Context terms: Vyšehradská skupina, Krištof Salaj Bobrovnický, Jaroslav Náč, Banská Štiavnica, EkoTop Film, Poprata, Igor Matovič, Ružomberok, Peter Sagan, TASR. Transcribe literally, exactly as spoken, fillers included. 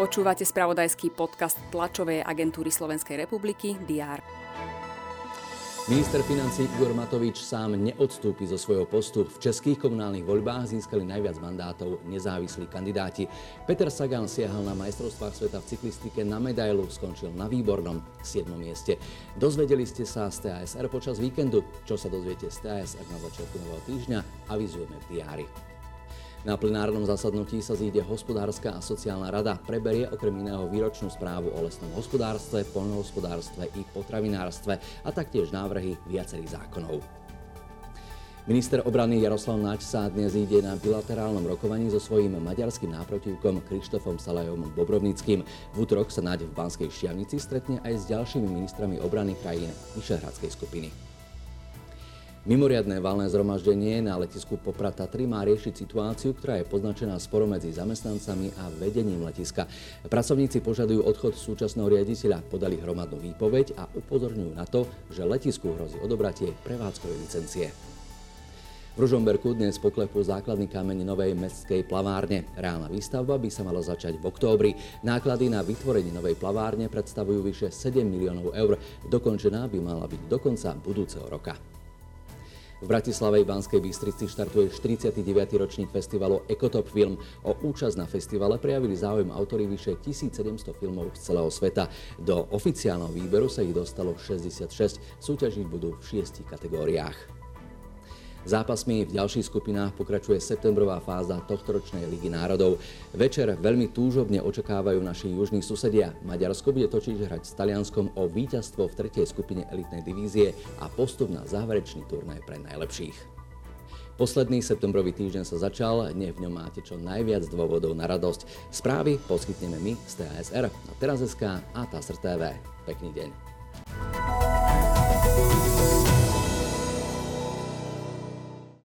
Počúvate spravodajský podcast tlačovej agentúry Slovenskej republiky dé á er. Minister financií Igor Matovič sám neodstúpi zo svojho postu. V českých komunálnych voľbách získali najviac mandátov nezávislí kandidáti. Peter Sagan siahal na majstrovstvách sveta v cyklistike na medailu, skončil na výbornom siedmom mieste. Dozvedeli ste sa z té á es er počas víkendu. Čo sa dozviete z té á es er na začiatku nového týždňa, avizujeme v diári. Na plenárnom zasadnutí sa zíde hospodárska a sociálna rada, preberie okrem iného výročnú správu o lesnom hospodárstve, poľnohospodárstve i potravinárstve a taktiež návrhy viacerých zákonov. Minister obrany Jaroslav Náč sa dnes ide na bilaterálnom rokovaní so svojím maďarským náprotivkom Krištofom Salajom Bobrovnickým. V útorok sa Náč v Banskej Štiavnici stretne aj s ďalšími ministrami obrany krajín Vyšehradskej skupiny. Mimoriadne valné zhromaždenie na letisku Poprata tri má riešiť situáciu, ktorá je poznačená sporom medzi zamestnancami a vedením letiska. Pracovníci požadujú odchod súčasného riaditeľa, podali hromadnú výpoveď a upozorňujú na to, že letisku hrozí odobratie prevádzkovej licencie. V Ružomberku dnes poklepol základný kameň novej mestskej plavárne. Reálna výstavba by sa mala začať v októbri. Náklady na vytvorenie novej plavárne predstavujú vyše sedem miliónov eur. Dokončená by mala byť do konca budúceho roka. V Bratislave v Banskej Bystrici štartuje štyridsiaty deviaty ročník festivalu EkoTop Film. O účasť na festivale prejavili záujem autori vyše tisícsedemsto filmov z celého sveta. Do oficiálneho výberu sa ich dostalo šesťdesiatšesť, súťažiť budú v šiestich kategóriách. Zápasmi v ďalších skupinách pokračuje septembrová fáza tohtoročnej Ligy národov. Večer veľmi túžobne očakávajú naši južní susedia. Maďarsko bude totiž hrať s Talianskom o víťazstvo v tretej skupine elitnej divízie a postup na záverečný turnaj pre najlepších. Posledný septembrový týždeň sa začal, nech v ňom máte čo najviac dôvodov na radosť. Správy poskytneme my z té á es er, na teraz bodka es ká a té á es er bodka té vé. Pekný deň.